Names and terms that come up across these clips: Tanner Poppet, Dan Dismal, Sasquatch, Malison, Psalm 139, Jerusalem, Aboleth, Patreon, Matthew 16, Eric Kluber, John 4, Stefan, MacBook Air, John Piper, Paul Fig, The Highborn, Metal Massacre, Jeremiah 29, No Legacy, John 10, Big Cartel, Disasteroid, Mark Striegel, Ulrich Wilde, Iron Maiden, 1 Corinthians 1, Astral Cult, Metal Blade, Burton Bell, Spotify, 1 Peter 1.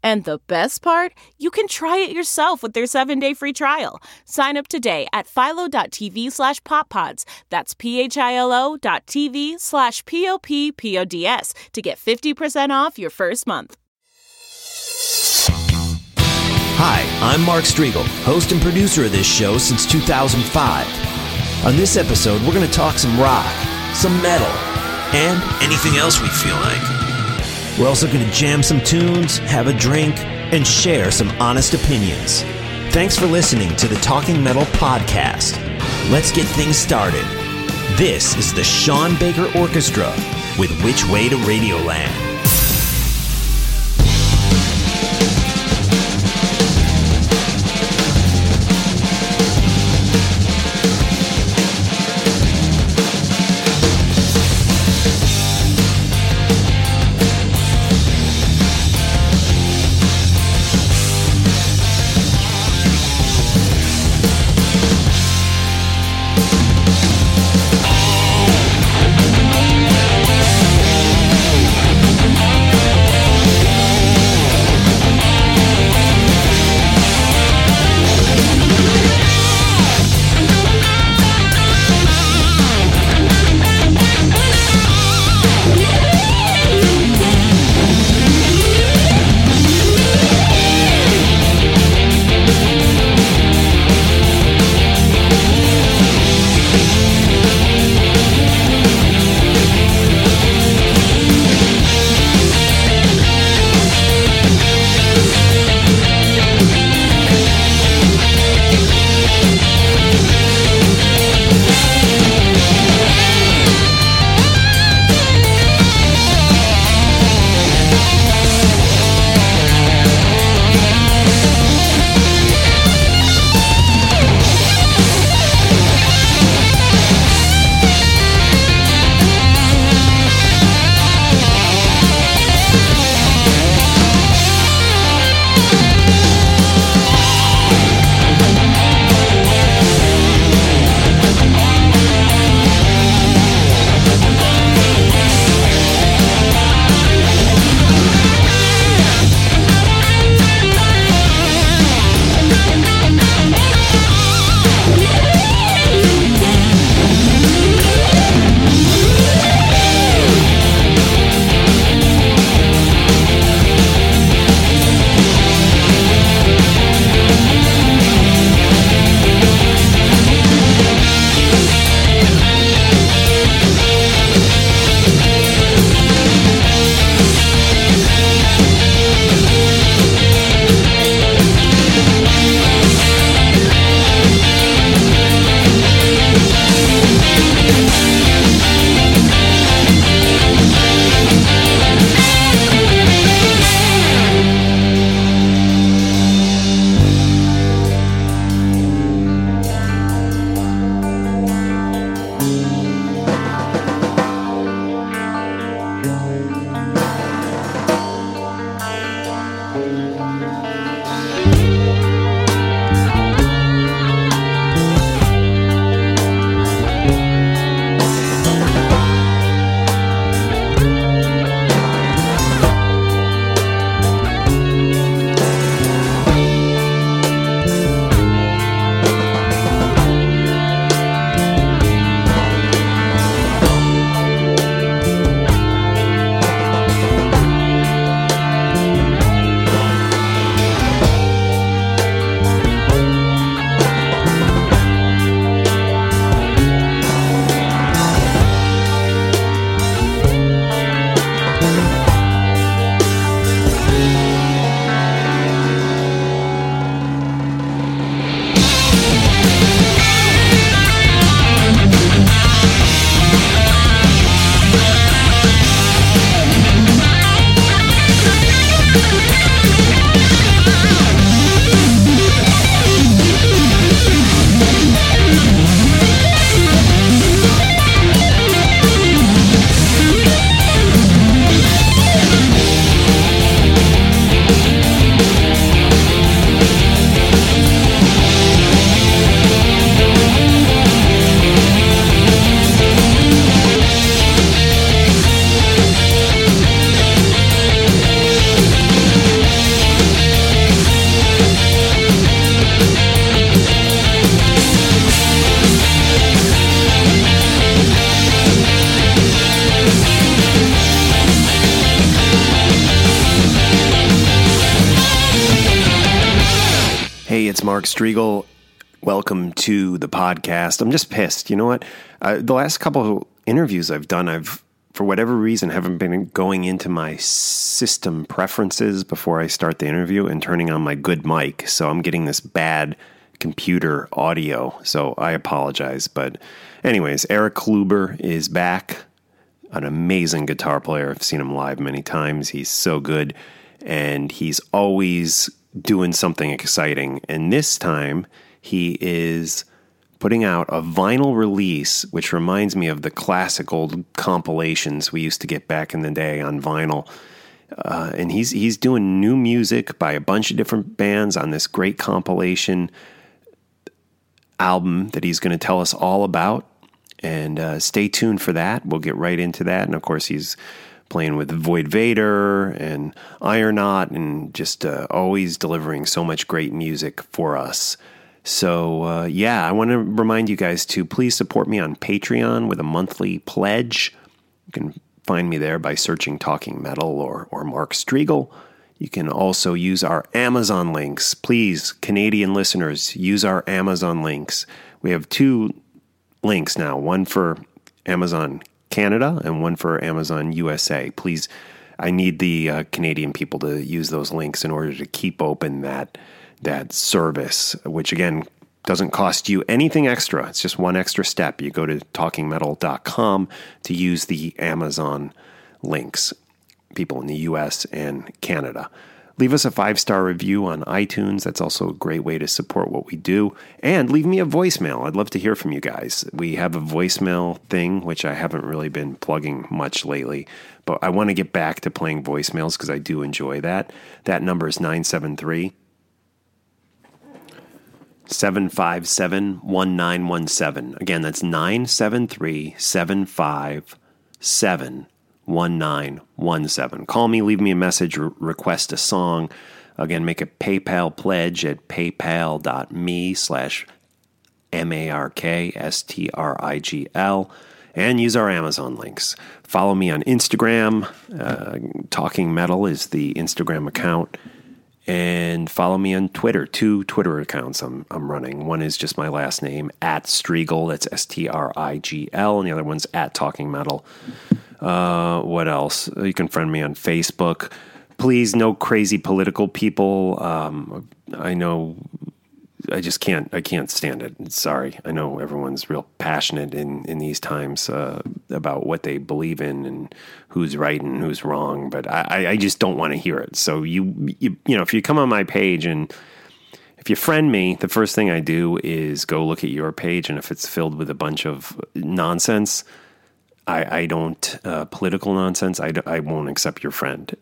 And the best part? You can try it yourself with their 7-day free trial. Sign up today at philo.tv/poppods. That's philo.tv/poppodcast to get 50% off your first month. Hi, I'm Mark Striegel, host and producer of this show since 2005. On this episode, we're going to talk some rock, some metal, and anything else we feel like. We're also going to jam some tunes, have a drink, and share some honest opinions. Thanks for listening to the Talking Metal Podcast. Let's get things started. This is the Sean Baker Orchestra with Which Way to Radioland. Hey, it's Mark Striegel. Welcome to the podcast. I'm just pissed. You know what? The last couple of interviews I've done, I've, for whatever reason, haven't been going into my system preferences before I start the interview and turning on my good mic. So I'm getting this bad computer audio. So I apologize. But anyways, Eric Kluber is back, an amazing guitar player. I've seen him live many times. He's so good. And he's always doing something exciting. And this time he is putting out a vinyl release, which reminds me of the classic old compilations we used to get back in the day on vinyl. And he's doing new music by a bunch of different bands on this great compilation album that he's going to tell us all about. And stay tuned for that. We'll get right into that. And of course, he's playing with Void Vader and Ironaut and just always delivering so much great music for us. So, I want to remind you guys to please support me on Patreon with a monthly pledge. You can find me there by searching Talking Metal or Mark Striegel. You can also use our Amazon links. Please, Canadian listeners, use our Amazon links. We have two links now, one for Amazon Canada and one for Amazon USA. Please, I need the Canadian people to use those links in order to keep open that service, which again doesn't cost you anything extra. It's just one extra step. You go to talkingmetal.com to use the Amazon links, people in the US and Canada. Leave us a 5-star review on iTunes. That's also a great way to support what we do. And leave me a voicemail. I'd love to hear from you guys. We have a voicemail thing, which I haven't really been plugging much lately. But I want to get back to playing voicemails because I do enjoy that. That number is 973-757-1917. Again, that's 973-757-1917. Call me, leave me a message, request a song. Again, make a PayPal pledge at paypal.me/MARKSTRIGL and use our Amazon links. Follow me on Instagram. Talking Metal is the Instagram account. And follow me on Twitter, 2 Twitter accounts I'm running. One is just my last name, @Striegel, that's STRIGL, and the other one's @Talking Metal. What else? You can friend me on Facebook. Please, no crazy political people. I know, I just can't stand it. Sorry. I know everyone's real passionate in these times about what they believe in and who's right and who's wrong, but I just don't want to hear it. So you know, if you come on my page and if you friend me, the first thing I do is go look at your page, and if it's filled with a bunch of nonsense, I don't, political nonsense, I won't accept your friend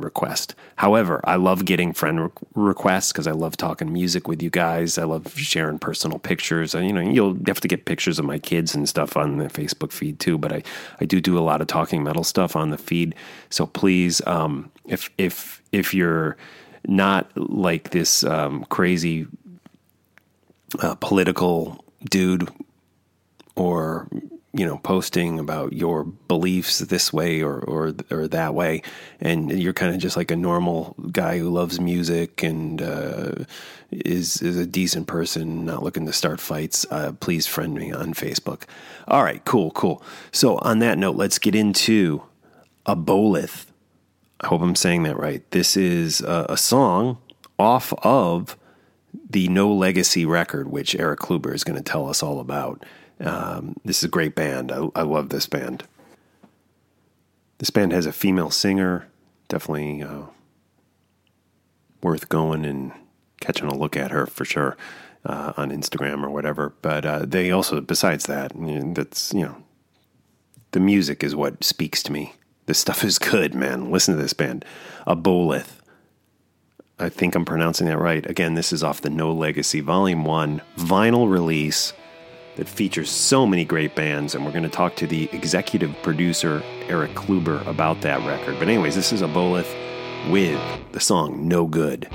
request. However, I love getting friend requests because I love talking music with you guys. I love sharing personal pictures. You know, you'll have to get pictures of my kids and stuff on the Facebook feed too, but I do a lot of Talking Metal stuff on the feed. So please, if you're not like this crazy political dude or, you know, posting about your beliefs this way or that way, and you're kind of just like a normal guy who loves music and is a decent person, not looking to start fights, please friend me on Facebook. All right, cool. So on that note, let's get into Aboleth. I hope I'm saying that right. This is a song off of the No Legacy record, which Eric Kluber is going to tell us all about. This is a great band. I love this band. This band has a female singer. Definitely worth going and catching a look at her for sure on Instagram or whatever. But they also, besides that, that's, you know, the music is what speaks to me. This stuff is good, man. Listen to this band, Aboleth. I think I'm pronouncing that right. Again, this is off the No Legacy Volume 1 vinyl release. It features so many great bands, and we're going to talk to the executive producer, Eric Kluber, about that record. But anyways, this is Aboleth with the song No Good.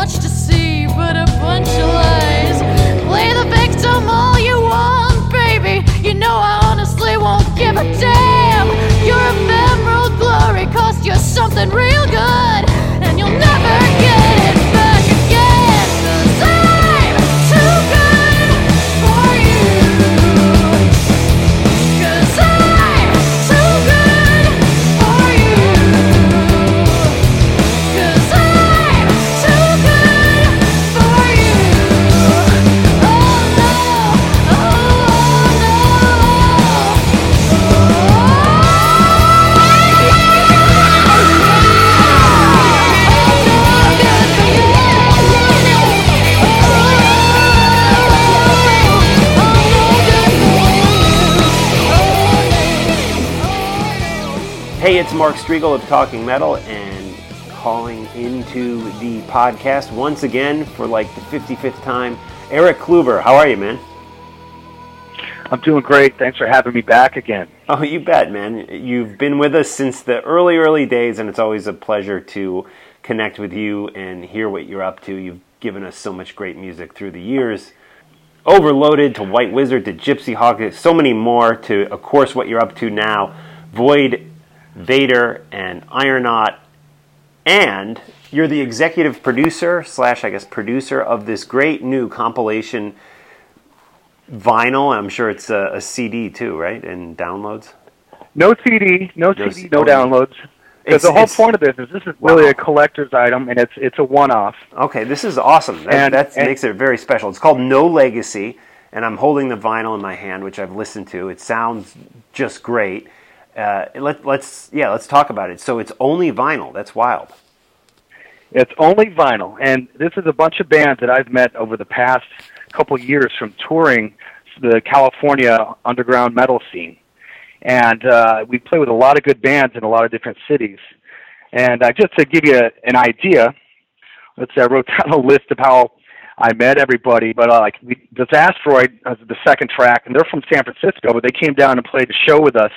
much to see but a bunch of lies. Play the victim all you want, baby. You know I honestly won't give a damn. Your ephemeral glory cost you something real good, and you'll never get it back again. 'Cause I'm too good for you. 'Cause I'm too good for you. 'Cause I'm too good for you. Oh no, Hey, it's Mark Striegel of Talking Metal, and calling into the podcast once again for like the 55th time, Eric Kluber. How are you, man? I'm doing great. Thanks for having me back again. Oh, you bet, man. You've been with us since the early days, and it's always a pleasure to connect with you and hear what you're up to. You've given us so much great music through the years. Overloaded to White Wizard to Gypsy Hawk, so many more, to, of course, what you're up to now, Void Vader and Ironaut, and you're the executive producer slash, I guess, producer of this great new compilation vinyl. I'm sure it's a CD too, right? And downloads? No CD, no downloads. Because the whole point of this is really a collector's item, and it's a one-off. Okay, this is awesome. That makes it very special. It's called No Legacy, and I'm holding the vinyl in my hand, which I've listened to. It sounds just great. Let's talk about it. So it's only vinyl. That's wild. It's only vinyl, and this is a bunch of bands that I've met over the past couple years from touring the California underground metal scene, and we play with a lot of good bands in a lot of different cities. And just to give you an idea, let's say I wrote down a list of how I met everybody, but Disasteroid is the second track, and they're from San Francisco, but they came down and played a show with us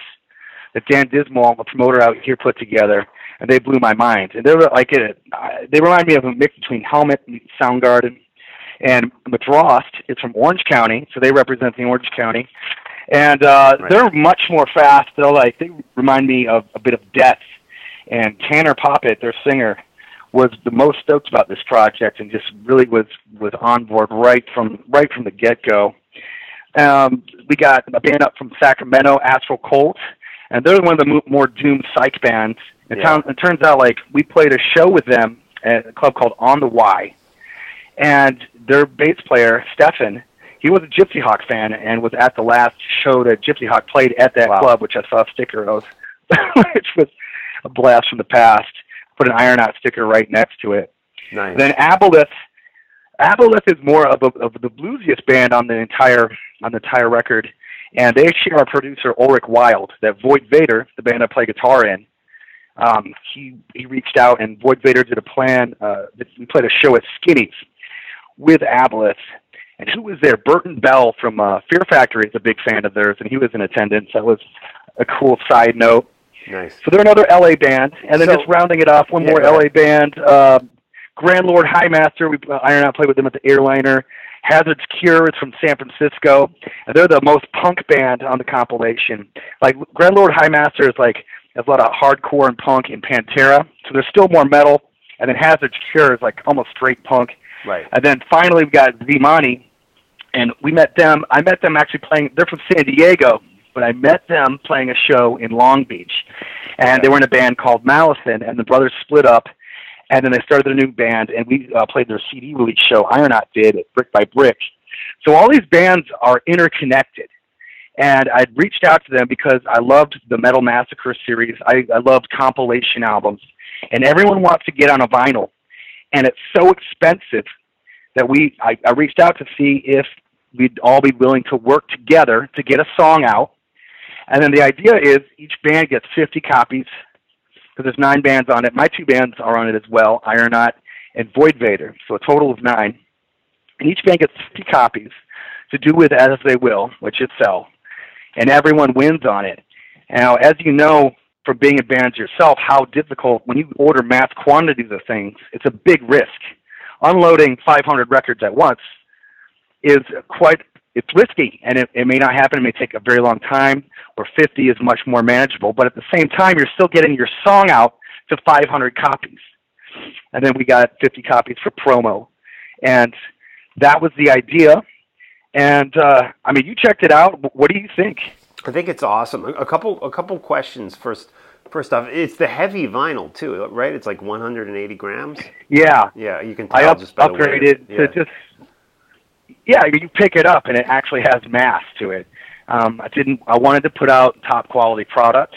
that Dan Dismal, the promoter out here, put together, and they blew my mind. And they were like, they remind me of a mix between Helmet and Soundgarden, and Madrost is from Orange County, so they represent the Orange County, and They're much more fast. They remind me of a bit of Death, and Tanner Poppet, their singer, was the most stoked about this project, and just really was on board right from the get go. We got a band up from Sacramento, Astral Cult. And they're one of the more doomed psych bands. It turns out, we played a show with them at a club called On the Y. And their bass player, Stefan, he was a Gypsy Hawk fan and was at the last show that Gypsy Hawk played at that club, which I saw a sticker of, which was a blast from the past. Put an Ironaut sticker right next to it. Nice. Then Aboleth. Aboleth is more of the bluesiest band on the entire record. And they share our producer, Ulrich Wilde, that Void Vader, the band I play guitar in, he reached out, and Void Vader did a plan. We played a show at Skinny's with Aboleth. And who was there? Burton Bell from Fear Factory is a big fan of theirs, and he was in attendance. That was a cool side note. Nice. So they're another L.A. band. And then just rounding it off, one more L.A. band, Grand Lord Highmaster. Ironaut played with them at the Airliner. Hazard's Cure is from San Francisco, and they're the most punk band on the compilation. Grand Lord Highmaster is has a lot of hardcore and punk and Pantera, so there's still more metal. And then Hazard's Cure is almost straight punk. Right. And then finally we got Zimani, and we met them. I met them actually playing. They're from San Diego, but I met them playing a show in Long Beach, and they were in a band called Malison, and the brothers split up. And then they started their new band, and we played their CD release show, Ironaut did, at Brick by Brick. So all these bands are interconnected. And I'd reached out to them because I loved the Metal Massacre series. I loved compilation albums. And everyone wants to get on a vinyl. And it's so expensive that I reached out to see if we'd all be willing to work together to get a song out. And then the idea is each band gets 50 copies, because there's 9 bands on it. My 2 bands are on it as well, Ironaut and Void Vader, so a total of 9. And each band gets 50 copies to do with as they will, which it sells. And everyone wins on it. Now, as you know from being in bands yourself, how difficult, when you order mass quantities of things, it's a big risk unloading 500 records at once is quite, it's risky, and it may not happen. It may take a very long time, or 50 is much more manageable. But at the same time, you're still getting your song out to 500 copies. And then we got 50 copies for promo. And that was the idea. And, I mean, you checked it out. What do you think? I think it's awesome. A couple questions first. First off, it's the heavy vinyl, too, right? It's like 180 grams? Yeah. Yeah, you can tell just by the weight. I upgraded to just... Yeah, you pick it up, and it actually has mass to it. I wanted to put out top-quality product.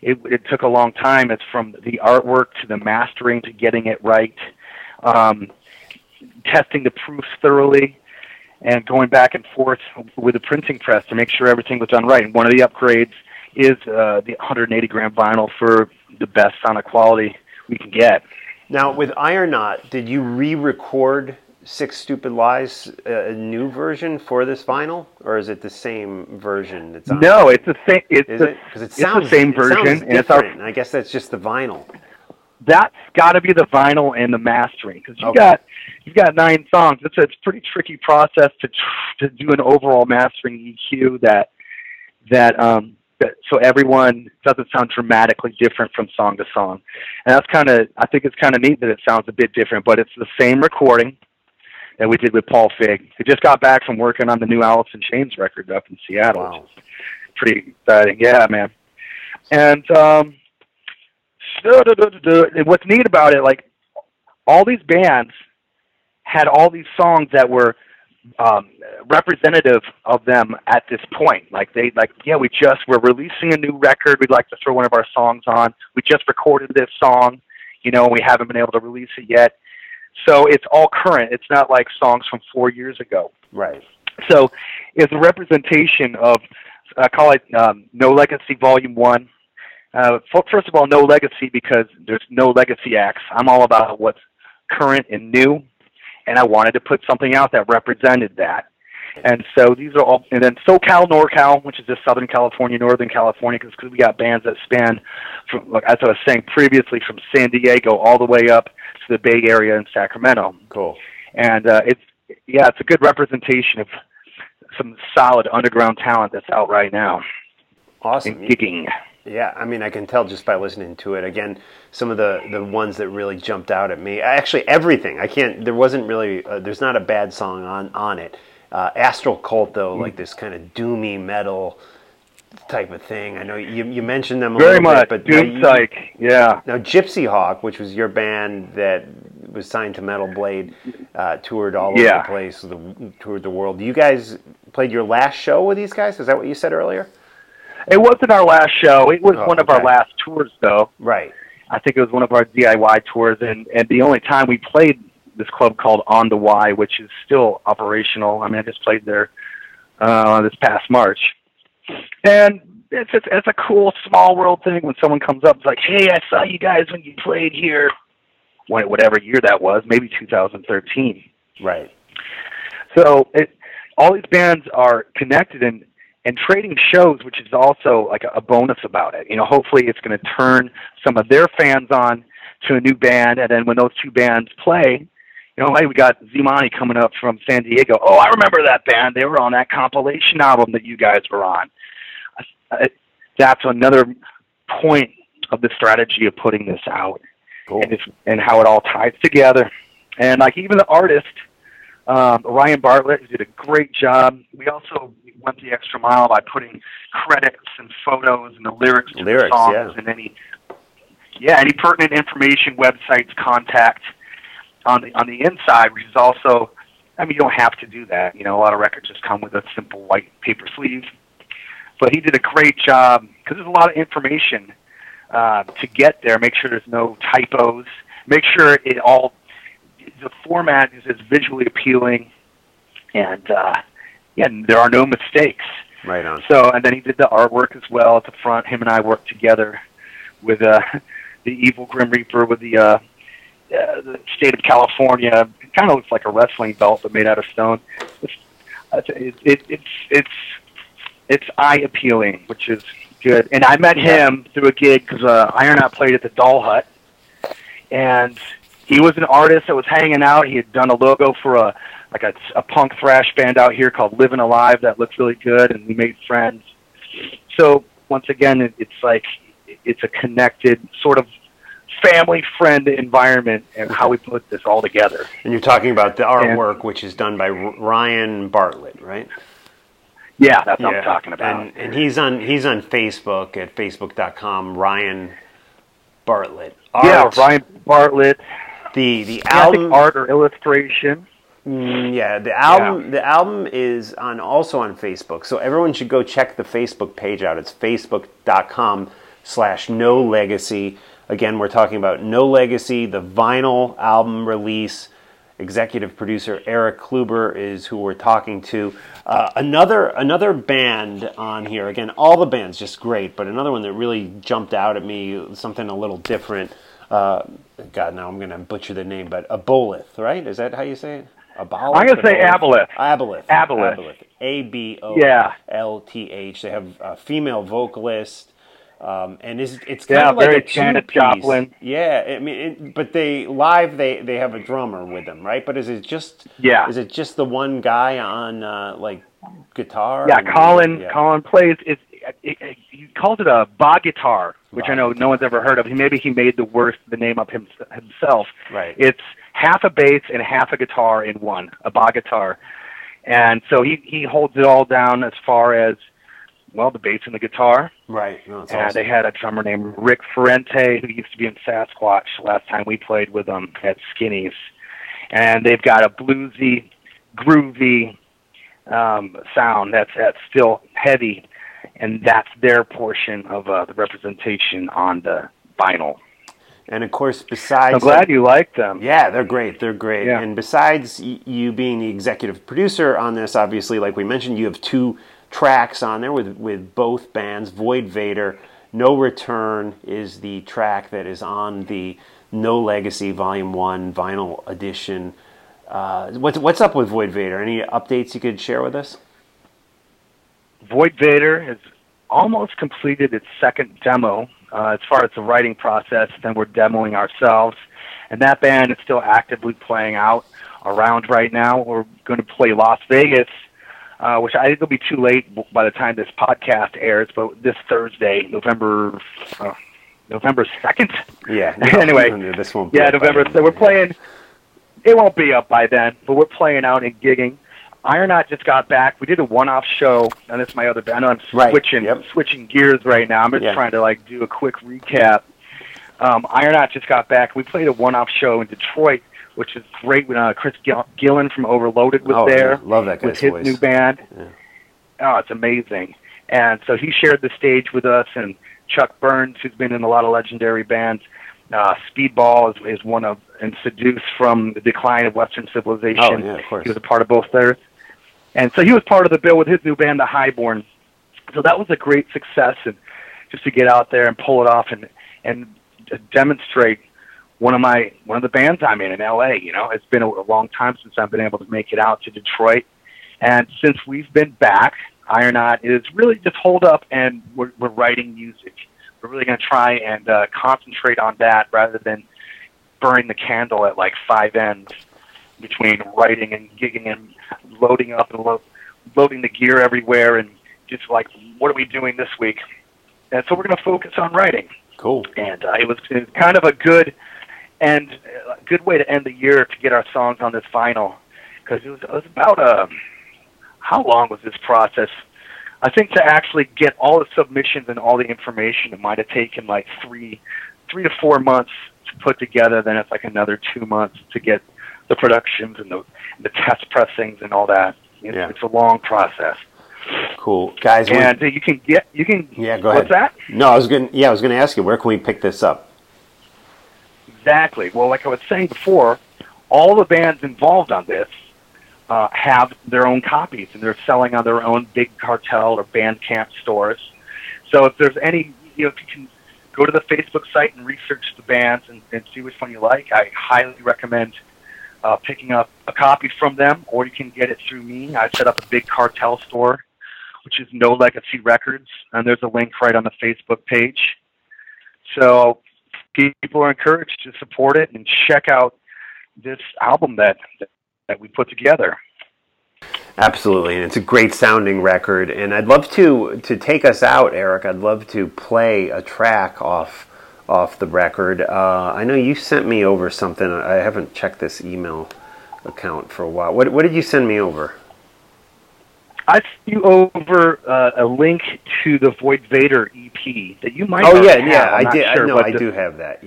It took a long time. It's from the artwork to the mastering to getting it right, testing the proofs thoroughly, and going back and forth with the printing press to make sure everything was done right. And one of the upgrades is the 180-gram vinyl for the best sonic quality we can get. Now, with Ironaut, did you re-record Six Stupid Lies, a new version for this vinyl, or is it the same version that's on? No, it's the same. Because it sounds the same version. And I guess that's just the vinyl. That's got to be the vinyl and the mastering, because you've got 9 songs. It's a pretty tricky process to do an overall mastering EQ so everyone doesn't sound dramatically different from song to song. And that's I think it's neat that it sounds a bit different, but it's the same recording that we did with Paul Fig, who just got back from working on the new Alice in Chains record up in Seattle. Wow. Which is pretty exciting. Yeah, man. And what's neat about it, like, all these bands had all these songs that were representative of them at this point. Like, we're releasing a new record. We'd like to throw one of our songs on. We just recorded this song, we haven't been able to release it yet. So it's all current. It's not like songs from 4 years ago. Right. So it's a representation of, I call it No Legacy Volume 1. First of all, No Legacy because there's no legacy acts. I'm all about what's current and new, and I wanted to put something out that represented that. And so these are all, and then SoCal, NorCal, which is just Southern California, Northern California, because we got bands that span from, like, as I was saying previously, from San Diego all the way up to the Bay Area and Sacramento. Cool. And it's a good representation of some solid underground talent that's out right now. Awesome. And gigging. Yeah, I mean, I can tell just by listening to it. Again, some of the ones that really jumped out at me, actually everything. There's not a bad song on it. Astral Cult, though, like this kind of doomy metal type of thing. I know you mentioned them a little bit, but doom psych, yeah. Now, Gypsy Hawk, which was your band that was signed to Metal Blade, toured all over the place, toured the world. You guys played your last show with these guys? Is that what you said earlier? It wasn't our last show. It was one of our last tours, though. Right. I think it was one of our DIY tours, and the only time we played this club called On the Y, which is still operational. I mean, I just played there this past March. And it's a cool small world thing when someone comes up and is like, hey, I saw you guys when you played here, whatever year that was, maybe 2013. Right. So all these bands are connected and trading shows, which is also like a bonus about it. Hopefully it's going to turn some of their fans on to a new band, and then when those two bands play, hey, we got Zimani coming up from San Diego. Oh, I remember that band. They were on that compilation album that you guys were on. That's another point of the strategy of putting this out. Cool. And how it all ties together. And like even the artist, Ryan Bartlett, who did a great job. We also went the extra mile by putting credits and photos and the lyrics to the songs and any pertinent information, websites, contact on the inside, which is also, I mean, you don't have to do that. A lot of records just come with a simple white paper sleeve. But he did a great job because there's a lot of information to get there. Make sure there's no typos. Make sure the format is visually appealing, and there are no mistakes. Right on. So, and then he did the artwork as well at the front. Him and I worked together with the evil Grim Reaper with the state of California. It kind of looks like a wrestling belt, but made out of stone. It's eye appealing, which is good. And I met him through a gig because Ironaut played at the Doll Hut, and He was an artist that was hanging out. He had done a logo for a punk thrash band out here called Living Alive that looked really good, and we made friends. So once again, it's a connected sort of family friend environment, and how we put this all together. And you're talking about the artwork, which is done by Ryan Bartlett, right? Yeah, that's what I'm talking about. And he's on Facebook at facebook.com, Ryan Bartlett. Art, yeah, Ryan Bartlett. The album art or illustration. Yeah, the album is also on Facebook, so everyone should go check the Facebook page out. It's facebook.com/No Legacy. Again, we're talking about No Legacy, the vinyl album release. Executive producer Eric Kluber is who we're talking to. Another band on here. Again, all the bands just great, but another one that really jumped out at me, something a little different. God, now I'm going to butcher the name, but Aboleth, right? Is that how you say it? Aboleth? I'm going to say Aboleth. Aboleth. Aboleth. They have a female vocalist. And it's kind of like a two-piece. Yeah, I mean, but they have a drummer with them, right? But is it just the one guy on guitar? Yeah, Colin plays. He calls it a bog guitar, which I know no one's ever heard of. Maybe he made the name up himself. Right. It's half a bass and half a guitar in one, a bog guitar, and so he holds it all down as far as. Well, the bass and the guitar. Right. No, and awesome. They had a drummer named Rick Ferrente, who used to be in Sasquatch last time we played with them at Skinny's. And they've got a bluesy, groovy sound that's still heavy. And that's their portion of the representation on the vinyl. And, of course, besides... I'm glad you like them. Yeah, they're great. They're great. Yeah. And besides you being the executive producer on this, obviously, like we mentioned, you have two... tracks on there with both bands. Void Vader, No Return is the track that is on the No Legacy Volume 1 vinyl edition. What's up with Void Vader? Any updates you could share with us? Void Vader has almost completed its second demo as far as the writing process. Then we're demoing ourselves, and that band is still actively playing out around right now. We're going to play Las Vegas, which I think will be too late by the time this podcast airs, but this Thursday, November 2nd? Yeah. No, anyway. This won't be November. So we're playing. It won't be up by then, but we're playing out and gigging. Ironaut just got back. We did a one-off show, and that's my other band. I know I'm switching gears right now. I'm just trying to do a quick recap. Ironaut just got back. We played a one-off show in Detroit, which is great. When Chris Gillen from Overloaded was there. Man, love that guy's with his voice. New band. Yeah. Oh, it's amazing. And so he shared the stage with us, and Chuck Burns, who's been in a lot of legendary bands. Speedball is one of, and Seduce from the Decline of Western Civilization. Oh, yeah, of course. He was a part of both theirs. And so he was part of the bill with his new band, The Highborn. So that was a great success, and just to get out there and pull it off and demonstrate one of the bands I'm in LA, it's been a long time since I've been able to make it out to Detroit. And since we've been back, Ironaut is really just hold up, and we're writing music. We're really going to try and concentrate on that rather than burn the candle at five ends between writing and gigging and loading up and loading the gear everywhere. And just what are we doing this week? And so we're going to focus on writing. Cool. And it was kind of a good... And a good way to end the year to get our songs on this vinyl, because it was about how long was this process? I think to actually get all the submissions and all the information, it might have taken three to 4 months to put together. Then it's another 2 months to get the productions and the test pressings and all that. It's a long process. Cool, guys. And go ahead. What's that? No, I was going to ask you, where can we pick this up? Exactly. Well, like I was saying before, all the bands involved on this have their own copies, and they're selling on their own Big Cartel or Bandcamp stores. So if there's any, if you can go to the Facebook site and research the bands and see which one you like, I highly recommend picking up a copy from them, or you can get it through me. I set up a Big Cartel store, which is No Legacy Records, and there's a link right on the Facebook page. So... people are encouraged to support it and check out this album that we put together. Absolutely, and it's a great sounding record. And I'd love to take us out, Eric. I'd love to play a track off the record. I know you sent me over something. I haven't checked this email account for a while. What did you send me over? I sent you over a link to the Void Vader EP that you might. Oh yeah, I did. Sure, I know I do have that.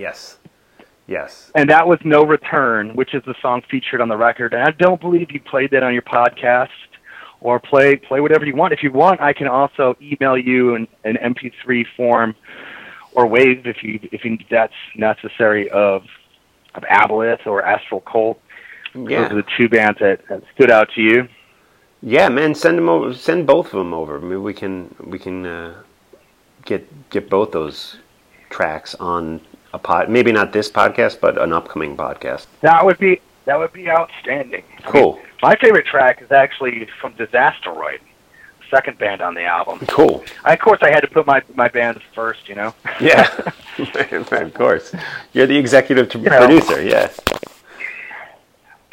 Yes. And that was No Return, which is the song featured on the record. And I don't believe you played that on your podcast, or play whatever you want. If you want, I can also email you an MP3 form or wave if you that's necessary of Aboleth or Astral Cult. Yeah. Those are the two bands that stood out to you. Yeah, man, send them over. Send both of them over. I mean, we can get both those tracks on. Maybe not this podcast, but an upcoming podcast. That would be outstanding. Cool. I mean, my favorite track is actually from Disasteroid, second band on the album. Cool. Of course, I had to put my bands first, you know. Yeah, of course. You're the executive producer, yes. Yeah.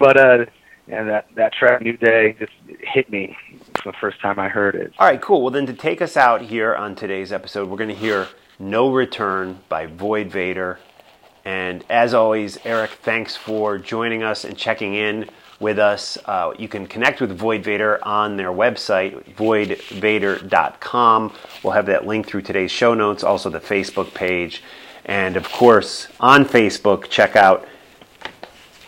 But and that track, New Day, just hit me for the first time I heard it. All right, cool. Well, then to take us out here on today's episode, we're going to hear No Return by Void Vader. And as always, Eric, thanks for joining us and checking in with us. You can connect with Void Vader on their website, voidvader.com. We'll have that link through today's show notes, also the Facebook page. And of course, on Facebook, check out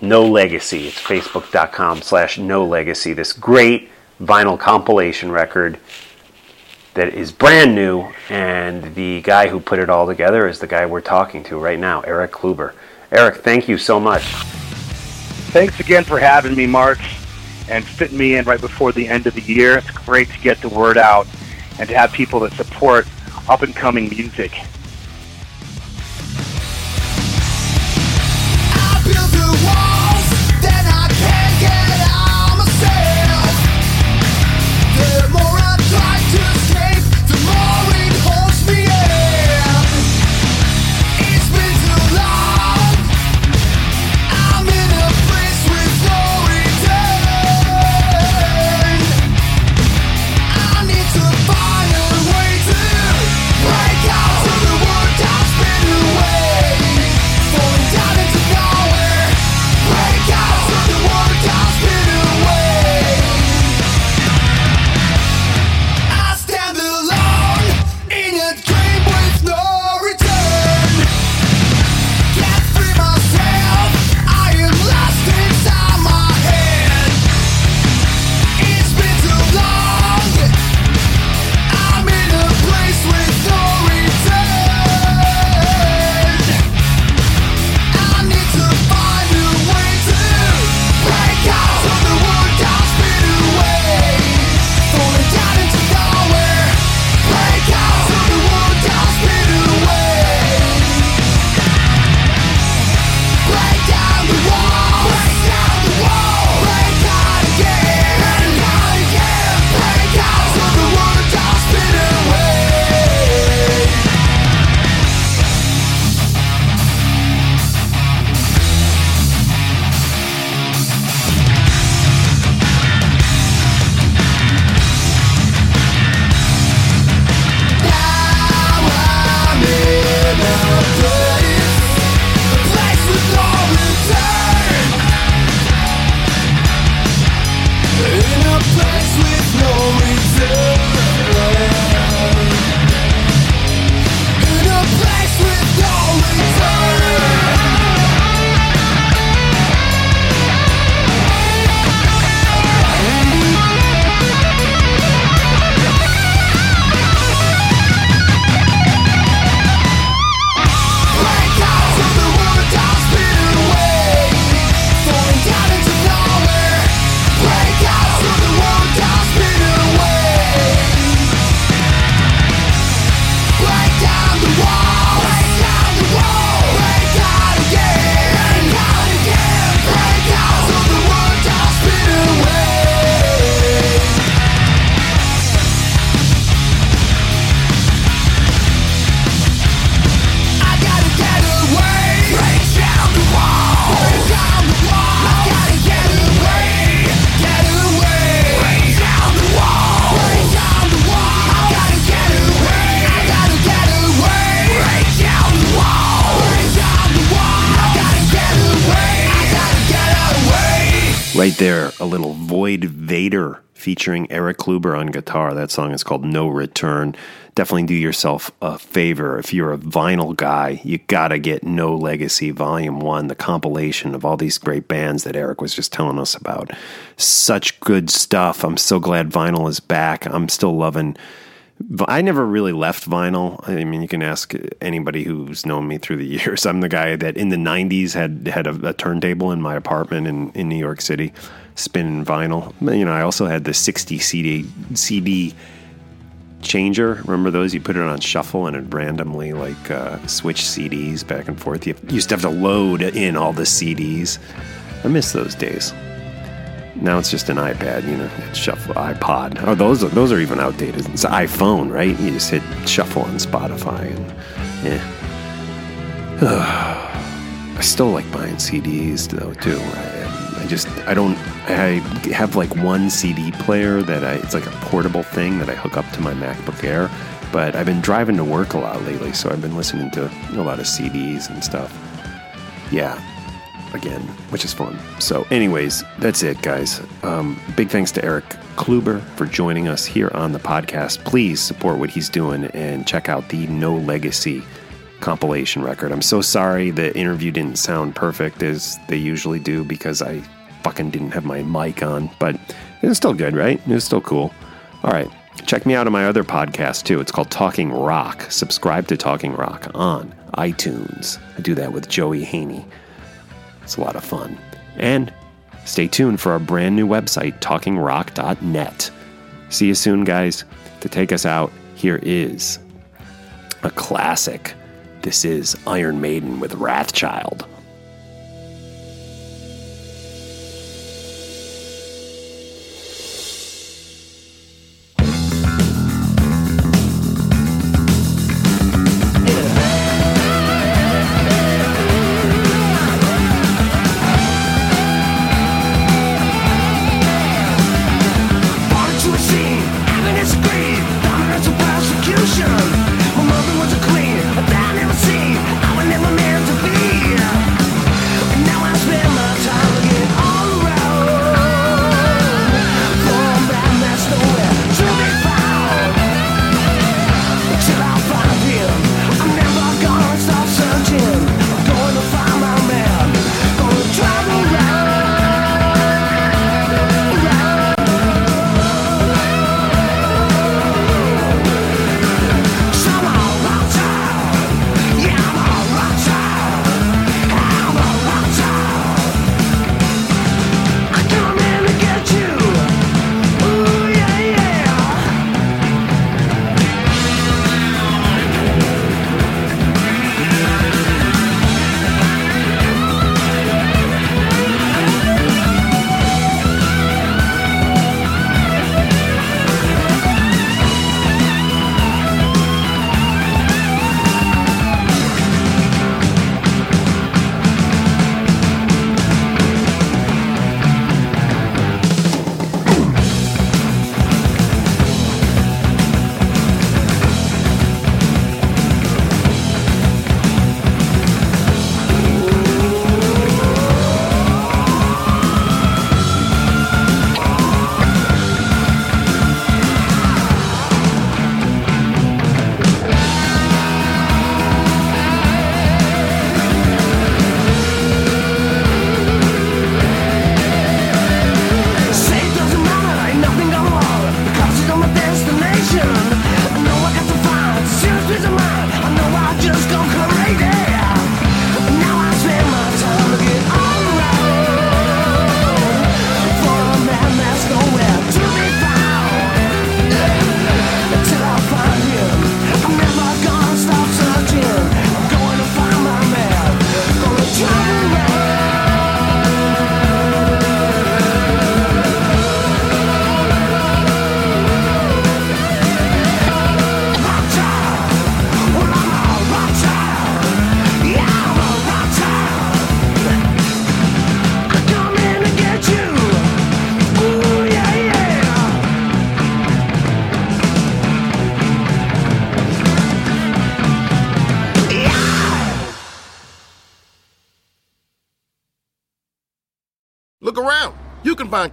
No Legacy. It's facebook.com/No Legacy. This great vinyl compilation record that is brand new, and the guy who put it all together is the guy we're talking to right now, Eric Kluber. Eric, thank you so much. Thanks again for having me, Mark, and fitting me in right before the end of the year. It's great to get the word out and to have people that support up-and-coming music. I build the walls that I can't get out myself. The more I try to to the Right there, a little Void Vader featuring Eric Kluber on guitar. That song is called No Return. Definitely do yourself a favor. If you're a vinyl guy, you got to get No Legacy Volume 1, the compilation of all these great bands that Eric was just telling us about. Such good stuff. I'm so glad vinyl is back. I'm still loving... I never really left vinyl. I mean, you can ask anybody who's known me through the years. I'm the guy that in the 90s had a turntable in my apartment in New York City, spinning vinyl. You know, I also had the 60 CD changer. Remember those? You put it on shuffle and it randomly switch CDs back and forth. You used to have to load in all the CDs. I miss those days. Now it's just an iPad, you know, shuffle, iPod. Oh, those are even outdated. It's an iPhone, right? You just hit shuffle on Spotify and, I still like buying CDs, though, too. I have like one CD player it's like a portable thing that I hook up to my MacBook Air, but I've been driving to work a lot lately, so I've been listening to a lot of CDs and stuff. Yeah. Again, which is fun. So anyways, that's it, guys. Big thanks to Eric Kluber for joining us here on the podcast. Please support what he's doing and check out the No Legacy compilation record. I'm so sorry the interview didn't sound perfect as they usually do because I fucking didn't have my mic on, but it was still good, right? It was still cool. All right. Check me out on my other podcast, too. It's called Talking Rock. Subscribe to Talking Rock on iTunes. I do that with Joey Haney. It's a lot of fun. And stay tuned for our brand new website, talkingrock.net. See you soon, guys. To take us out, here is a classic. This is Iron Maiden with Wrathchild. You can find